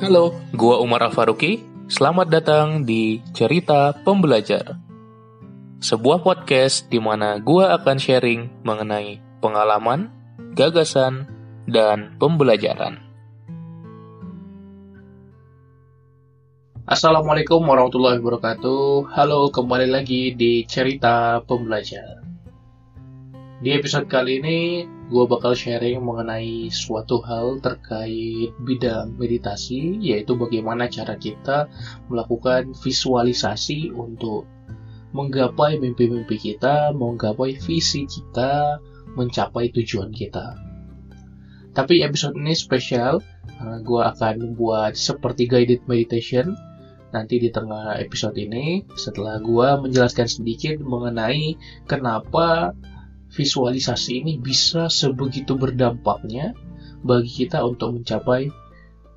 Halo, gua Umar Afaruki. Selamat datang di Cerita Pembelajar, sebuah podcast di mana gua akan sharing mengenai pengalaman, gagasan, dan pembelajaran. Assalamualaikum warahmatullahi wabarakatuh. Halo, kembali lagi di Cerita Pembelajar. Di episode kali ini, gue bakal sharing mengenai suatu hal terkait bidang meditasi, yaitu bagaimana cara kita melakukan visualisasi untuk menggapai mimpi-mimpi kita, menggapai visi kita, mencapai tujuan kita. Tapi episode ini spesial, gue akan membuat seperti guided meditation nanti di tengah episode ini, setelah gue menjelaskan sedikit mengenai kenapa visualisasi ini bisa sebegitu berdampaknya bagi kita untuk mencapai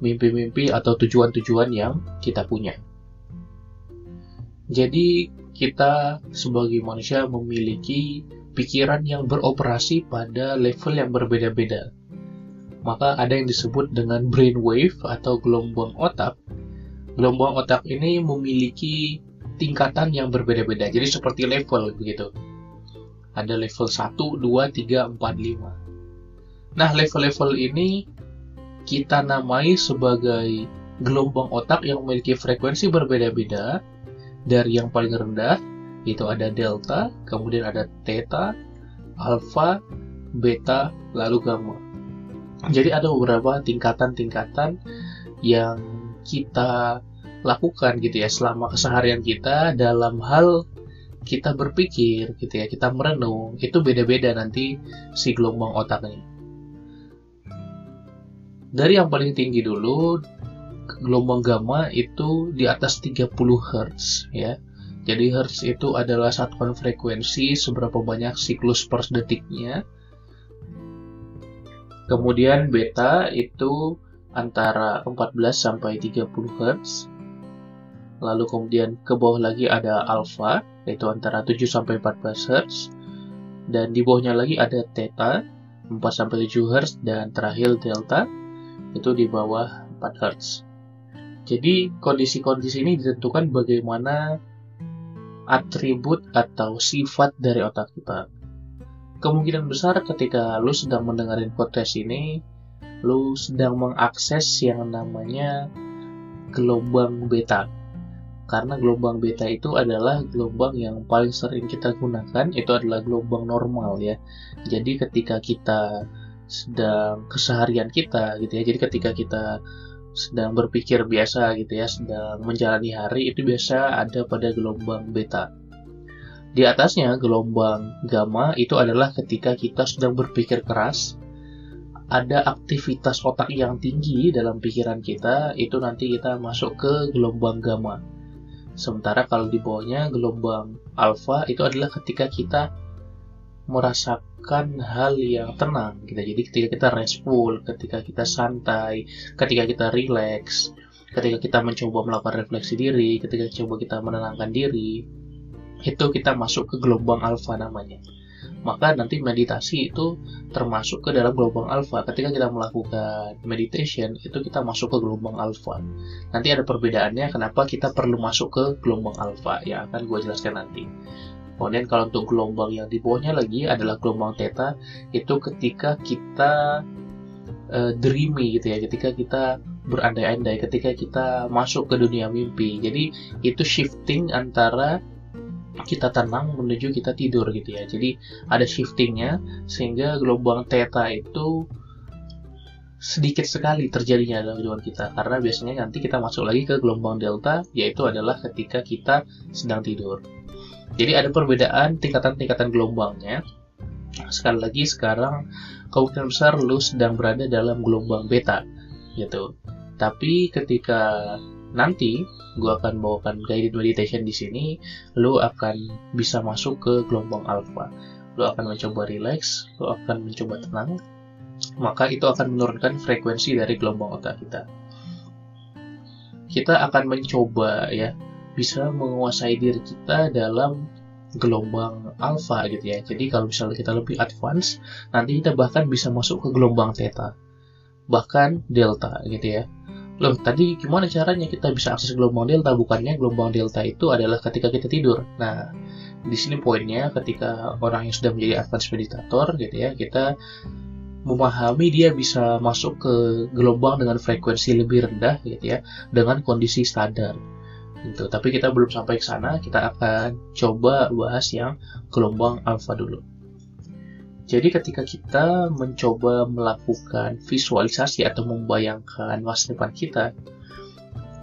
mimpi-mimpi atau tujuan-tujuan yang kita punya. Jadi, kita sebagai manusia memiliki pikiran yang beroperasi pada level yang berbeda-beda. Maka ada yang disebut dengan brainwave atau gelombang otak. Gelombang otak ini memiliki tingkatan yang berbeda-beda, jadi seperti level begitu. Ada level 1, 2, 3, 4, 5. Nah, level-level ini kita namai sebagai gelombang otak yang memiliki frekuensi berbeda-beda. Dari yang paling rendah, itu ada delta, kemudian ada theta, alpha, beta, lalu gamma. Jadi ada beberapa tingkatan-tingkatan yang kita lakukan gitu ya selama keseharian kita dalam hal kita berpikir gitu ya, kita merenung, itu beda-beda nanti si gelombang otaknya. Dari yang paling tinggi dulu, gelombang gamma itu di atas 30 Hz ya. Jadi Hz itu adalah satuan frekuensi seberapa banyak siklus per detiknya. Kemudian beta itu antara 14 sampai 30 Hz. Lalu kemudian ke bawah lagi ada alpha, yaitu antara 7 sampai 14 Hz, dan di bawahnya lagi ada theta 4 sampai 7 Hz, dan terakhir delta itu di bawah 4 Hz. Jadi kondisi-kondisi ini ditentukan bagaimana atribut atau sifat dari otak kita. Kemungkinan besar ketika lu sedang mendengarin podcast ini, lu sedang mengakses yang namanya gelombang beta. Karena gelombang beta itu adalah gelombang yang paling sering kita gunakan, itu adalah gelombang normal ya. Jadi ketika kita sedang keseharian kita gitu ya, jadi ketika kita sedang berpikir biasa gitu ya, sedang menjalani hari, itu biasa ada pada gelombang beta. Di atasnya gelombang gamma itu adalah ketika kita sedang berpikir keras, ada aktivitas otak yang tinggi dalam pikiran kita, itu nanti kita masuk ke gelombang gamma. Sementara kalau di bawahnya gelombang alfa itu adalah ketika kita merasakan hal yang tenang gitu. Jadi ketika kita restful, ketika kita santai, ketika kita relax, ketika kita mencoba melakukan refleksi diri, ketika coba kita menenangkan diri, itu kita masuk ke gelombang alfa namanya. Maka nanti meditasi itu termasuk ke dalam gelombang alfa. Ketika kita melakukan meditation, itu kita masuk ke gelombang alfa. Nanti ada perbedaannya kenapa kita perlu masuk ke gelombang alfa, yang akan gue jelaskan nanti. Kemudian kalau untuk gelombang yang di bawahnya lagi adalah gelombang theta, itu ketika kita dreamy gitu ya, ketika kita berandai-andai, ketika kita masuk ke dunia mimpi. Jadi itu shifting antara kita tenang menuju kita tidur gitu ya. Jadi ada shiftingnya, sehingga gelombang theta itu sedikit sekali terjadinya dalam kehidupan kita, karena biasanya nanti kita masuk lagi ke gelombang delta, yaitu adalah ketika kita sedang tidur. Jadi ada perbedaan tingkatan-tingkatan gelombangnya. Sekali lagi, sekarang kemungkinan besar lu sedang berada dalam gelombang beta gitu. Tapi ketika nanti gue akan bawakan guided meditation di sini, lo akan bisa masuk ke gelombang alpha. Lo akan mencoba relax, lo akan mencoba tenang, maka itu akan menurunkan frekuensi dari gelombang otak kita. Kita akan mencoba ya, bisa menguasai diri kita dalam gelombang alpha gitu ya. Jadi kalau misalnya kita lebih advance, nanti kita bahkan bisa masuk ke gelombang theta, bahkan delta gitu ya. Loh, tadi gimana caranya kita bisa akses gelombang delta? Bukannya gelombang delta itu adalah ketika kita tidur. Nah, di sini poinnya ketika orang yang sudah menjadi advanced meditator gitu ya, kita memahami dia bisa masuk ke gelombang dengan frekuensi lebih rendah gitu ya, dengan kondisi standar gitu. Tapi kita belum sampai ke sana, kita akan coba bahas yang gelombang alfa dulu. Jadi ketika kita mencoba melakukan visualisasi atau membayangkan masa depan kita,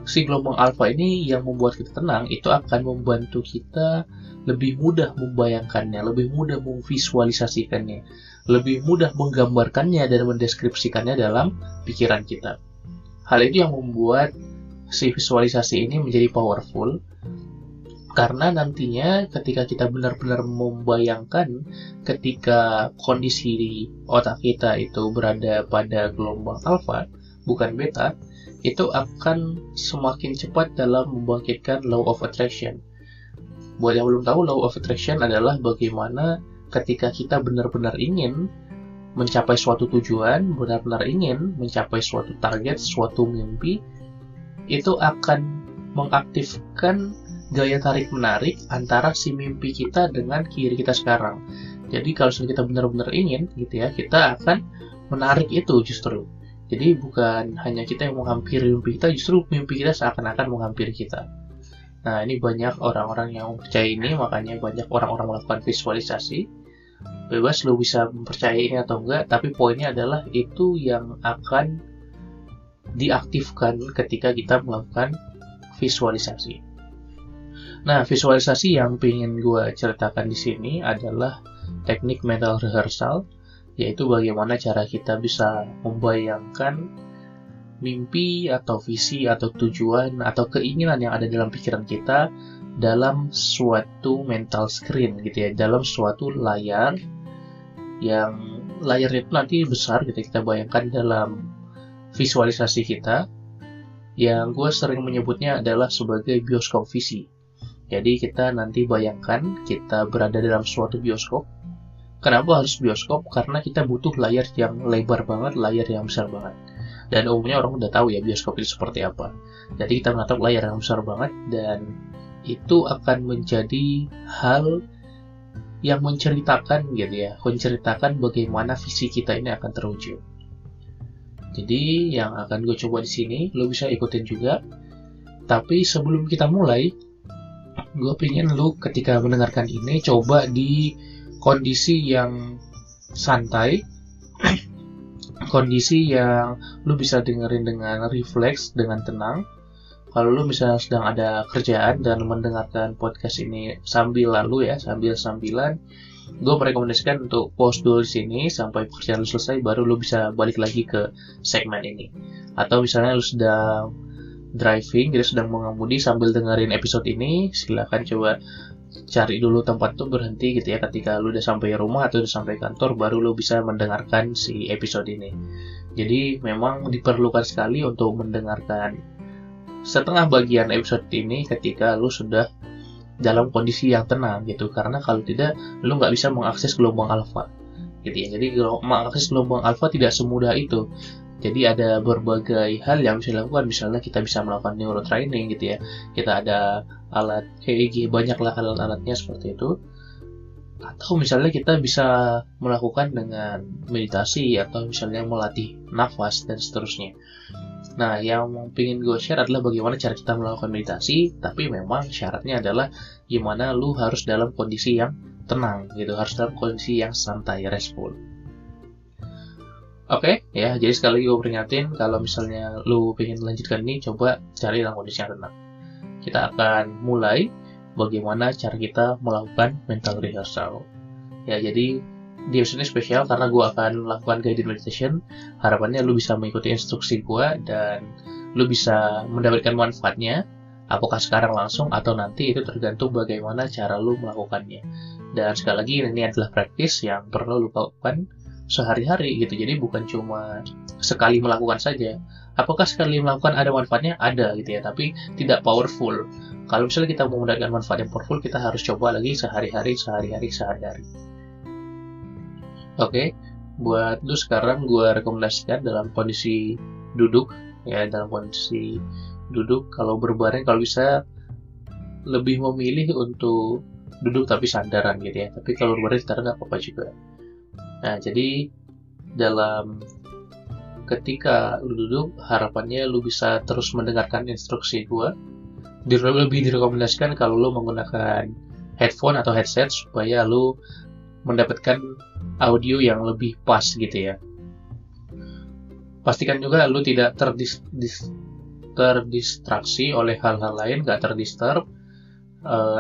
si gelombang alfa ini yang membuat kita tenang itu akan membantu kita lebih mudah membayangkannya, lebih mudah memvisualisasikannya, lebih mudah menggambarkannya dan mendeskripsikannya dalam pikiran kita. Hal itu yang membuat si visualisasi ini menjadi powerful. Karena nantinya ketika kita benar-benar membayangkan ketika kondisi di otak kita itu berada pada gelombang alfa, bukan beta, itu akan semakin cepat dalam membangkitkan law of attraction. Buat yang belum tahu, law of attraction adalah bagaimana ketika kita benar-benar ingin mencapai suatu tujuan, benar-benar ingin mencapai suatu target, suatu mimpi, itu akan mengaktifkan gaya tarik-menarik antara si mimpi kita dengan diri kita sekarang. Jadi kalau kita benar-benar ingin gitu ya, kita akan menarik itu justru. Jadi bukan hanya kita yang menghampiri mimpi kita, justru mimpi kita seakan-akan menghampiri kita. Nah, ini banyak orang-orang yang percaya ini, makanya banyak orang-orang melakukan visualisasi. Bebas lo bisa mempercayai ini atau enggak, tapi poinnya adalah itu yang akan diaktifkan ketika kita melakukan visualisasi. Nah, visualisasi yang pengen gue ceritakan di sini adalah teknik mental rehearsal, yaitu bagaimana cara kita bisa membayangkan mimpi atau visi atau tujuan atau keinginan yang ada dalam pikiran kita dalam suatu mental screen gitu ya, dalam suatu layar yang layarnya itu nanti besar gitu, kita bayangkan dalam visualisasi kita yang gue sering menyebutnya adalah sebagai bioskop visi. Jadi kita nanti bayangkan kita berada dalam suatu bioskop. Kenapa harus bioskop? Karena kita butuh layar yang lebar banget, layar yang besar banget. Dan umumnya orang udah tahu ya bioskop itu seperti apa. Jadi kita menatap layar yang besar banget dan itu akan menjadi hal yang menceritakan gitu ya, menceritakan bagaimana visi kita ini akan terwujud. Jadi yang akan gue coba di sini, lo bisa ikutin juga. Tapi sebelum kita mulai, gue pengen lu ketika mendengarkan ini coba di kondisi yang santai, kondisi yang lu bisa dengerin dengan refleks, dengan tenang. Kalau lu misalnya sedang ada kerjaan dan mendengarkan podcast ini sambil lalu ya, sambil-sambilan, gue merekomendasikan untuk pause dulu di sini sampai pekerjaan lu selesai, baru lu bisa balik lagi ke segmen ini. Atau misalnya lu sedang driving, jadi sedang mengemudi sambil dengerin episode ini, silahkan coba cari dulu tempat tuh berhenti gitu ya, ketika lu udah sampai rumah atau udah sampai kantor, baru lu bisa mendengarkan si episode ini. Jadi memang diperlukan sekali untuk mendengarkan setengah bagian episode ini ketika lu sudah dalam kondisi yang tenang gitu, karena kalau tidak, lu nggak bisa mengakses gelombang alfa gitu ya. Jadi mengakses gelombang alfa tidak semudah itu. Jadi ada berbagai hal yang bisa dilakukan, misalnya kita bisa melakukan neurotraining gitu ya. Kita ada alat EEG, banyaklah alat-alatnya seperti itu. Atau misalnya kita bisa melakukan dengan meditasi atau misalnya melatih nafas dan seterusnya. Nah, yang pengen gue share adalah bagaimana cara kita melakukan meditasi, tapi memang syaratnya adalah gimana lu harus dalam kondisi yang tenang gitu, harus dalam kondisi yang santai, restful. Oke, ya, jadi sekali lagi gue peringatin, kalau misalnya lu pengen lanjutkan ini, coba cari dalam kondisi yang tenang. Kita akan mulai bagaimana cara kita melakukan mental rehearsal. Ya, jadi di episode ini spesial karena gue akan melakukan guided meditation. Harapannya lu bisa mengikuti instruksi gue dan lu bisa mendapatkan manfaatnya. Apakah sekarang langsung atau nanti itu tergantung bagaimana cara lu melakukannya. Dan sekali lagi ini adalah praktis yang perlu lu lakukan sehari-hari gitu, jadi bukan cuma sekali melakukan saja. Apakah sekali melakukan ada manfaatnya? Ada gitu ya, tapi tidak powerful. Kalau misalnya kita mau mendapatkan manfaat yang powerful, kita harus coba lagi sehari-hari. Oke, buat lu sekarang gue rekomendasikan dalam kondisi duduk ya, dalam kondisi duduk. Kalau berbaring kalau bisa lebih memilih untuk duduk tapi sandaran gitu ya, tapi kalau berbaring sekarang nggak apa-apa juga. Nah, jadi dalam ketika lu duduk, harapannya lu bisa terus mendengarkan instruksi gua. Lebih direkomendasikan kalau lu menggunakan headphone atau headset supaya lu mendapatkan audio yang lebih pas gitu ya. Pastikan juga lu tidak terdistraksi oleh hal-hal lain, gak terdisturb,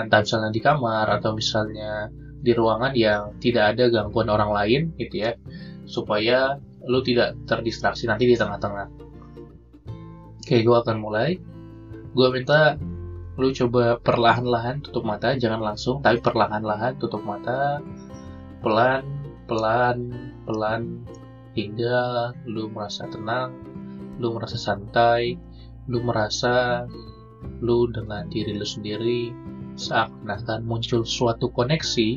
entah misalnya di kamar atau misalnya di ruangan yang tidak ada gangguan orang lain gitu ya, supaya lu tidak terdistraksi nanti di tengah-tengah. Oke, gue akan mulai. Gue minta lu coba perlahan-lahan tutup mata, jangan langsung, tapi perlahan-lahan tutup mata, pelan-pelan hingga lu merasa tenang, lu merasa santai, lu merasa lu dengan diri lu sendiri. Seakan-akan muncul suatu koneksi,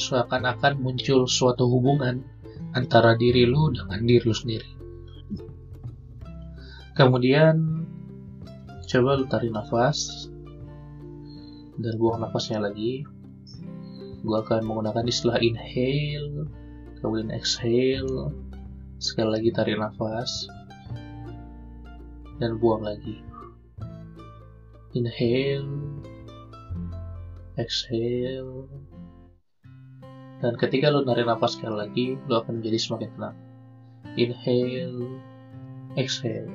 seakan-akan muncul suatu hubungan antara diri lu dengan diri lu sendiri. Kemudian coba lu tarik nafas dan buang nafasnya lagi. Gua akan menggunakan istilah inhale, kemudian exhale. Sekali lagi tarik nafas dan buang lagi. Inhale, exhale. Dan ketika lo narik nafas sekali lagi, lo akan menjadi semakin tenang. Inhale, exhale.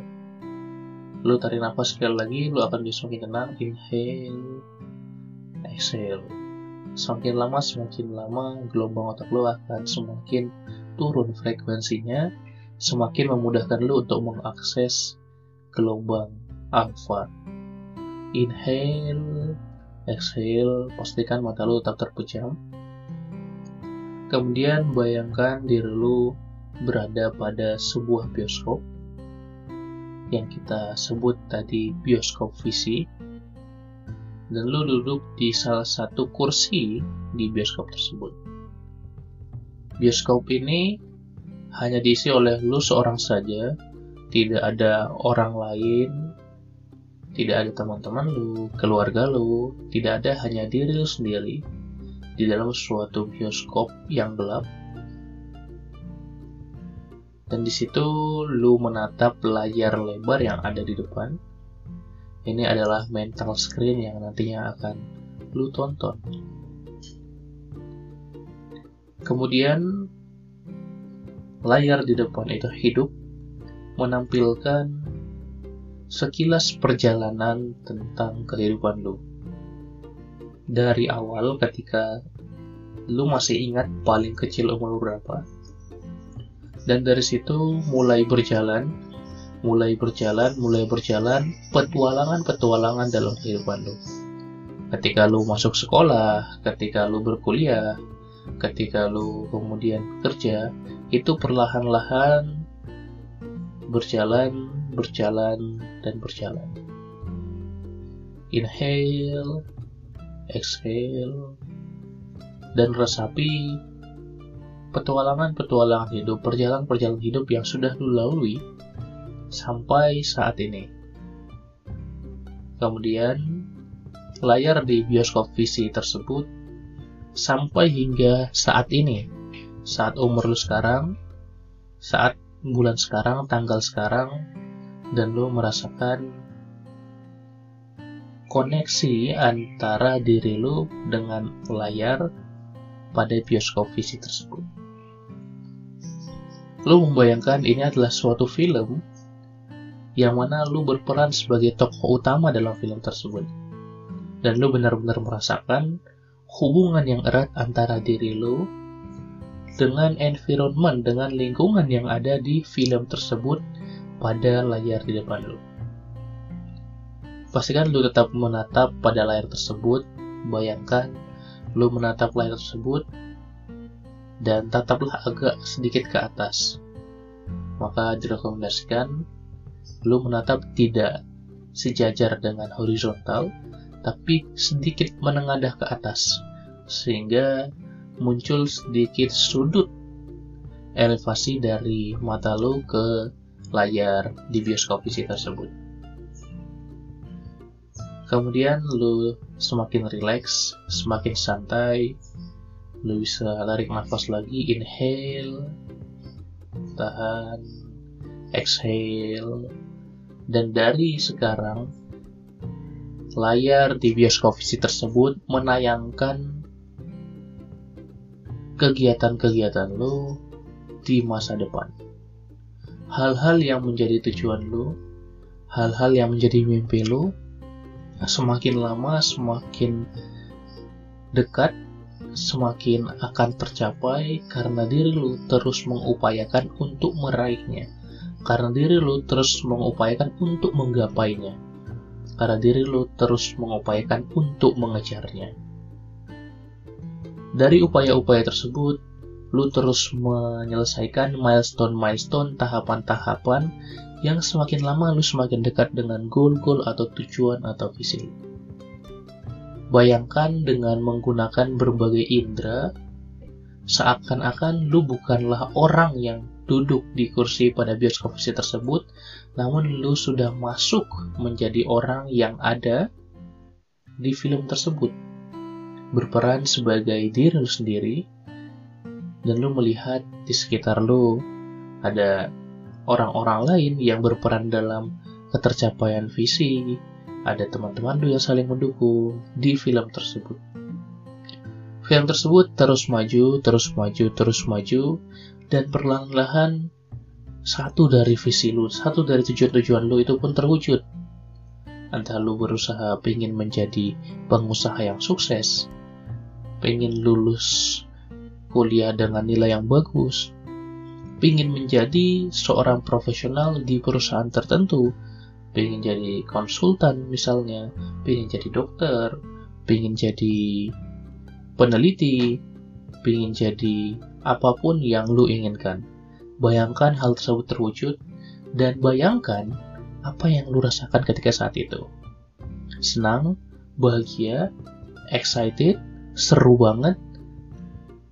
Lo tarik nafas sekali lagi, lo akan menjadi semakin tenang. Inhale, exhale. Semakin lama, gelombang otak lo akan semakin turun frekuensinya, semakin memudahkan lo untuk mengakses gelombang alfa. Inhale, exhale. Pastikan mata lo tetap terpejam. Kemudian bayangkan diri lu berada pada sebuah bioskop yang kita sebut tadi bioskop visi, dan lu duduk di salah satu kursi di bioskop tersebut. Bioskop ini hanya diisi oleh lu seorang saja, tidak ada orang lain, tidak ada teman-teman lu, keluarga lu, tidak ada, hanya diri lu sendiri di dalam suatu bioskop yang gelap. Dan di situ lu menatap layar lebar yang ada di depan. Ini adalah mental screen yang nantinya akan lu tonton. Kemudian layar di depan itu hidup, menampilkan sekilas perjalanan tentang kehidupan lu. Dari awal ketika lu masih ingat paling kecil umur berapa, dan dari situ mulai berjalan petualangan-petualangan dalam kehidupan lu. Ketika lu masuk sekolah, ketika lu berkuliah, ketika lu kemudian kerja, itu perlahan-lahan berjalan. Inhale, exhale, dan resapi petualangan-petualangan hidup, perjalanan-perjalanan hidup yang sudah lu lalui sampai saat ini. Kemudian layar di bioskop visi tersebut sampai hingga saat ini, saat umur lu sekarang, saat bulan sekarang, tanggal sekarang, dan lu merasakan koneksi antara diri lu dengan layar pada bioskop visi tersebut. Lu membayangkan ini adalah suatu film yang mana lu berperan sebagai tokoh utama dalam film tersebut, dan lu benar-benar merasakan hubungan yang erat antara diri lu dengan environment, dengan lingkungan yang ada di film tersebut pada layar di depan lu. Pastikan lu tetap menatap pada layar tersebut. Bayangkan lu menatap layar tersebut dan tataplah agak sedikit ke atas. Maka direkomendasikan lu menatap tidak sejajar dengan horizontal, tapi sedikit menengadah ke atas, sehingga muncul sedikit sudut elevasi dari mata lu ke pelajar di bioskop visi tersebut. Kemudian lu semakin rileks, semakin santai, lu bisa tarik nafas lagi, inhale, tahan, exhale, dan dari sekarang layar di bioskop visi tersebut menayangkan kegiatan-kegiatan lo di masa depan. Hal-hal yang menjadi tujuan lo, hal-hal yang menjadi mimpi lo, semakin lama semakin dekat, semakin akan tercapai karena diri lo terus mengupayakan untuk meraihnya, karena diri lo terus mengupayakan untuk menggapainya, karena diri lo terus mengupayakan untuk mengejarnya. Dari upaya-upaya tersebut, lo terus menyelesaikan milestone-milestone, tahapan-tahapan yang semakin lama lo semakin dekat dengan goal-goal atau tujuan atau visi. Bayangkan dengan menggunakan berbagai indera, seakan-akan lo bukanlah orang yang duduk di kursi pada bioskop visi tersebut, namun lu sudah masuk menjadi orang yang ada di film tersebut, berperan sebagai diri lu sendiri, dan lu melihat di sekitar lu ada orang-orang lain yang berperan dalam ketercapaian visi, ada teman-teman lu yang saling mendukung di film tersebut. Film tersebut terus maju, dan perlahan-lahan satu dari visi lu, satu dari tujuan-tujuan lu itu pun terwujud. Entah lu berusaha pengen menjadi pengusaha yang sukses, pengen lulus kuliah dengan nilai yang bagus, pengen menjadi seorang profesional di perusahaan tertentu, pengen jadi konsultan misalnya, pengen jadi dokter, pengen jadi peneliti, pengen jadi apapun yang lu inginkan. Bayangkan hal tersebut terwujud, dan bayangkan apa yang lu rasakan ketika saat itu. Senang, bahagia, excited, seru banget.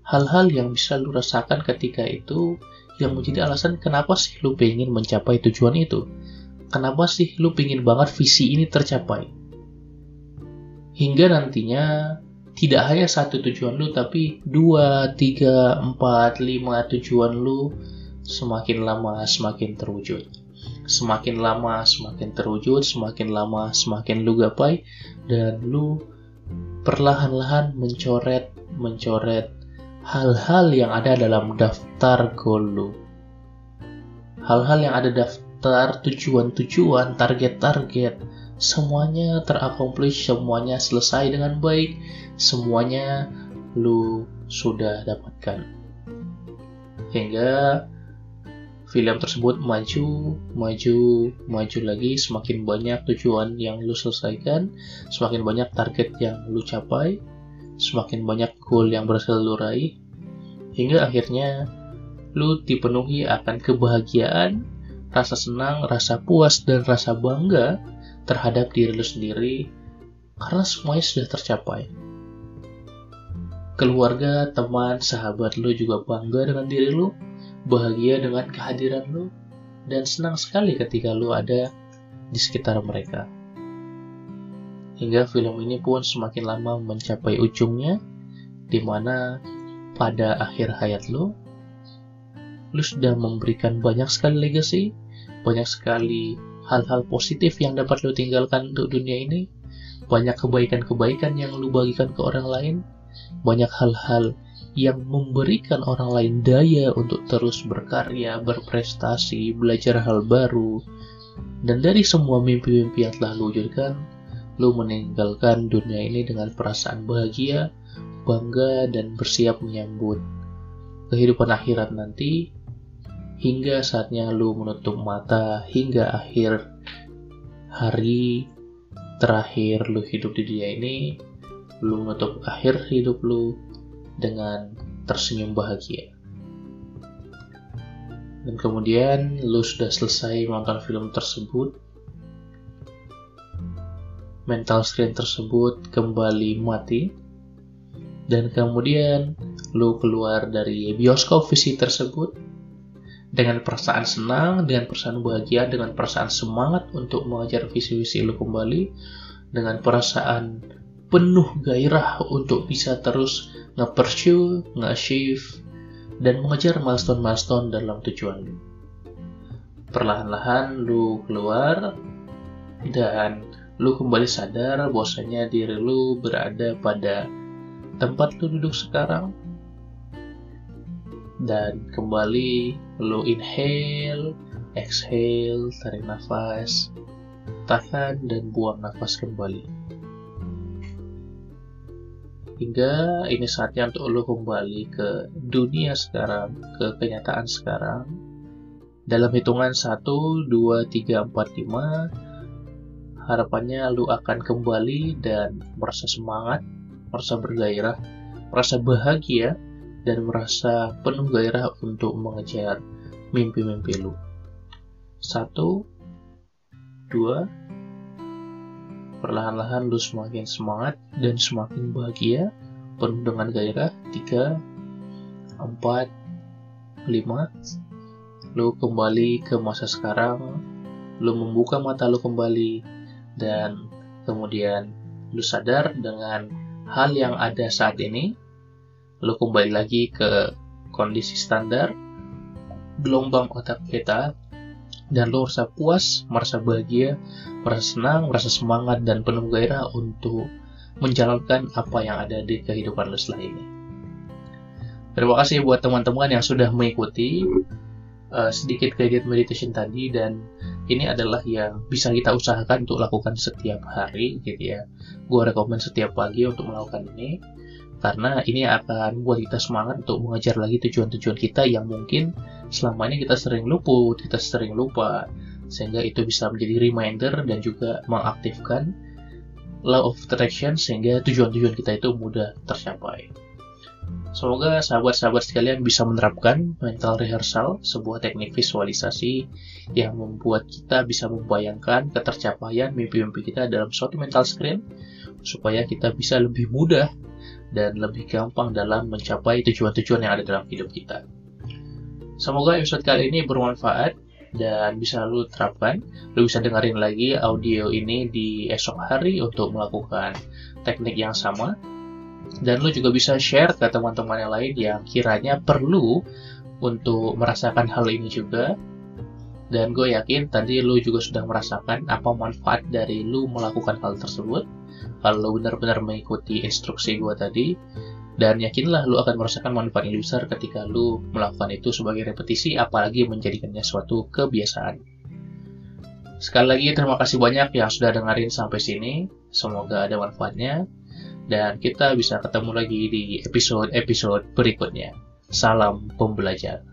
Hal-hal yang bisa lu rasakan ketika itu yang menjadi alasan kenapa sih lu pengen mencapai tujuan itu. Kenapa sih lu pengen banget visi ini tercapai. Hingga nantinya tidak hanya satu tujuan lu, tapi 2, 3, 4, 5 tujuan lu semakin lama semakin terwujud. Semakin lama semakin terwujud, semakin lama semakin lu gapai, dan lu perlahan-lahan mencoret hal-hal yang ada dalam daftar goal lu. Hal-hal yang ada daftar tujuan-tujuan, target-target, semuanya teraccomplish, semuanya selesai dengan baik, semuanya lu sudah dapatkan. Hingga film tersebut maju lagi, semakin banyak tujuan yang lu selesaikan, semakin banyak target yang lu capai, semakin banyak goal yang berhasil lu raih, hingga akhirnya lu dipenuhi akan kebahagiaan, rasa senang, rasa puas, dan rasa bangga terhadap diri lu sendiri karena semuanya sudah tercapai. Keluarga, teman, sahabat lu juga bangga dengan diri lu, bahagia dengan kehadiran lu, dan senang sekali ketika lu ada di sekitar mereka. Hingga film ini pun semakin lama mencapai ujungnya, di mana pada akhir hayat lu sudah memberikan banyak sekali legacy, banyak sekali hal-hal positif yang dapat lo tinggalkan untuk dunia ini, banyak kebaikan-kebaikan yang lo bagikan ke orang lain, banyak hal-hal yang memberikan orang lain daya untuk terus berkarya, berprestasi, belajar hal baru. Dan dari semua mimpi-mimpi yang telah lo wujudkan, lo meninggalkan dunia ini dengan perasaan bahagia, bangga, dan bersiap menyambut kehidupan akhirat nanti. Hingga saatnya lu menutup mata, hingga akhir hari terakhir lu hidup di dunia ini, lu menutup akhir hidup lu dengan tersenyum bahagia. Dan kemudian lu sudah selesai menonton film tersebut, mental screen tersebut kembali mati, dan kemudian lu keluar dari bioskop visi tersebut dengan perasaan senang, dengan perasaan bahagia, dengan perasaan semangat untuk mengajar visi-visi lu kembali, dengan perasaan penuh gairah untuk bisa terus nge-pursue, nge-achieve, dan mengejar milestone-milestone dalam tujuan lu. Perlahan-lahan lu keluar, dan lu kembali sadar bahwasanya diri lu berada pada tempat lu duduk sekarang, dan kembali lu inhale, exhale, tarik nafas, tahan dan buang nafas kembali. Hingga ini saatnya untuk lu kembali ke dunia sekarang, ke kenyataan sekarang. Dalam hitungan 1, 2, 3, 4, 5, harapannya lu akan kembali dan merasa semangat, merasa bergairah, merasa bahagia, dan merasa penuh gairah untuk mengejar mimpi-mimpi lu. 1, 2, perlahan-lahan lu semakin semangat dan semakin bahagia, penuh dengan gairah. 3, 4, 5, lu kembali ke masa sekarang, lu membuka mata lu kembali, dan kemudian lu sadar dengan hal yang ada saat ini. Lu kembali lagi ke kondisi standar, gelombang otak kita, dan lu merasa puas, merasa bahagia, merasa senang, merasa semangat, dan penuh gairah untuk menjalankan apa yang ada di kehidupan lu setelah ini. Terima kasih buat teman-teman yang sudah mengikuti sedikit guided meditation tadi, dan ini adalah yang bisa kita usahakan untuk lakukan setiap hari, gitu ya. Gua rekomen setiap pagi untuk melakukan ini, karena ini akan membuat kita semangat untuk mengejar lagi tujuan-tujuan kita yang mungkin selama ini kita sering luput, kita sering lupa, sehingga itu bisa menjadi reminder dan juga mengaktifkan law of attraction sehingga tujuan-tujuan kita itu mudah tercapai. Semoga sahabat-sahabat sekalian bisa menerapkan mental rehearsal, sebuah teknik visualisasi yang membuat kita bisa membayangkan ketercapaian mimpi-mimpi kita dalam suatu mental screen, supaya kita bisa lebih mudah dan lebih gampang dalam mencapai tujuan-tujuan yang ada dalam hidup kita. Semoga episode kali ini bermanfaat dan bisa lu terapkan. Lu bisa dengerin lagi audio ini di esok hari untuk melakukan teknik yang sama. Dan lu juga bisa share ke teman-teman yang lain yang kiranya perlu untuk merasakan hal ini juga. Dan gue yakin tadi lu juga sudah merasakan apa manfaat dari lu melakukan hal tersebut. Kalau benar-benar mengikuti instruksi gue tadi, dan yakinlah lu akan merasakan manfaat yang besar ketika lu melakukan itu sebagai repetisi, apalagi menjadikannya suatu kebiasaan. Sekali lagi terima kasih banyak yang sudah dengerin sampai sini, semoga ada manfaatnya, dan kita bisa ketemu lagi di episode-episode berikutnya. Salam pembelajar.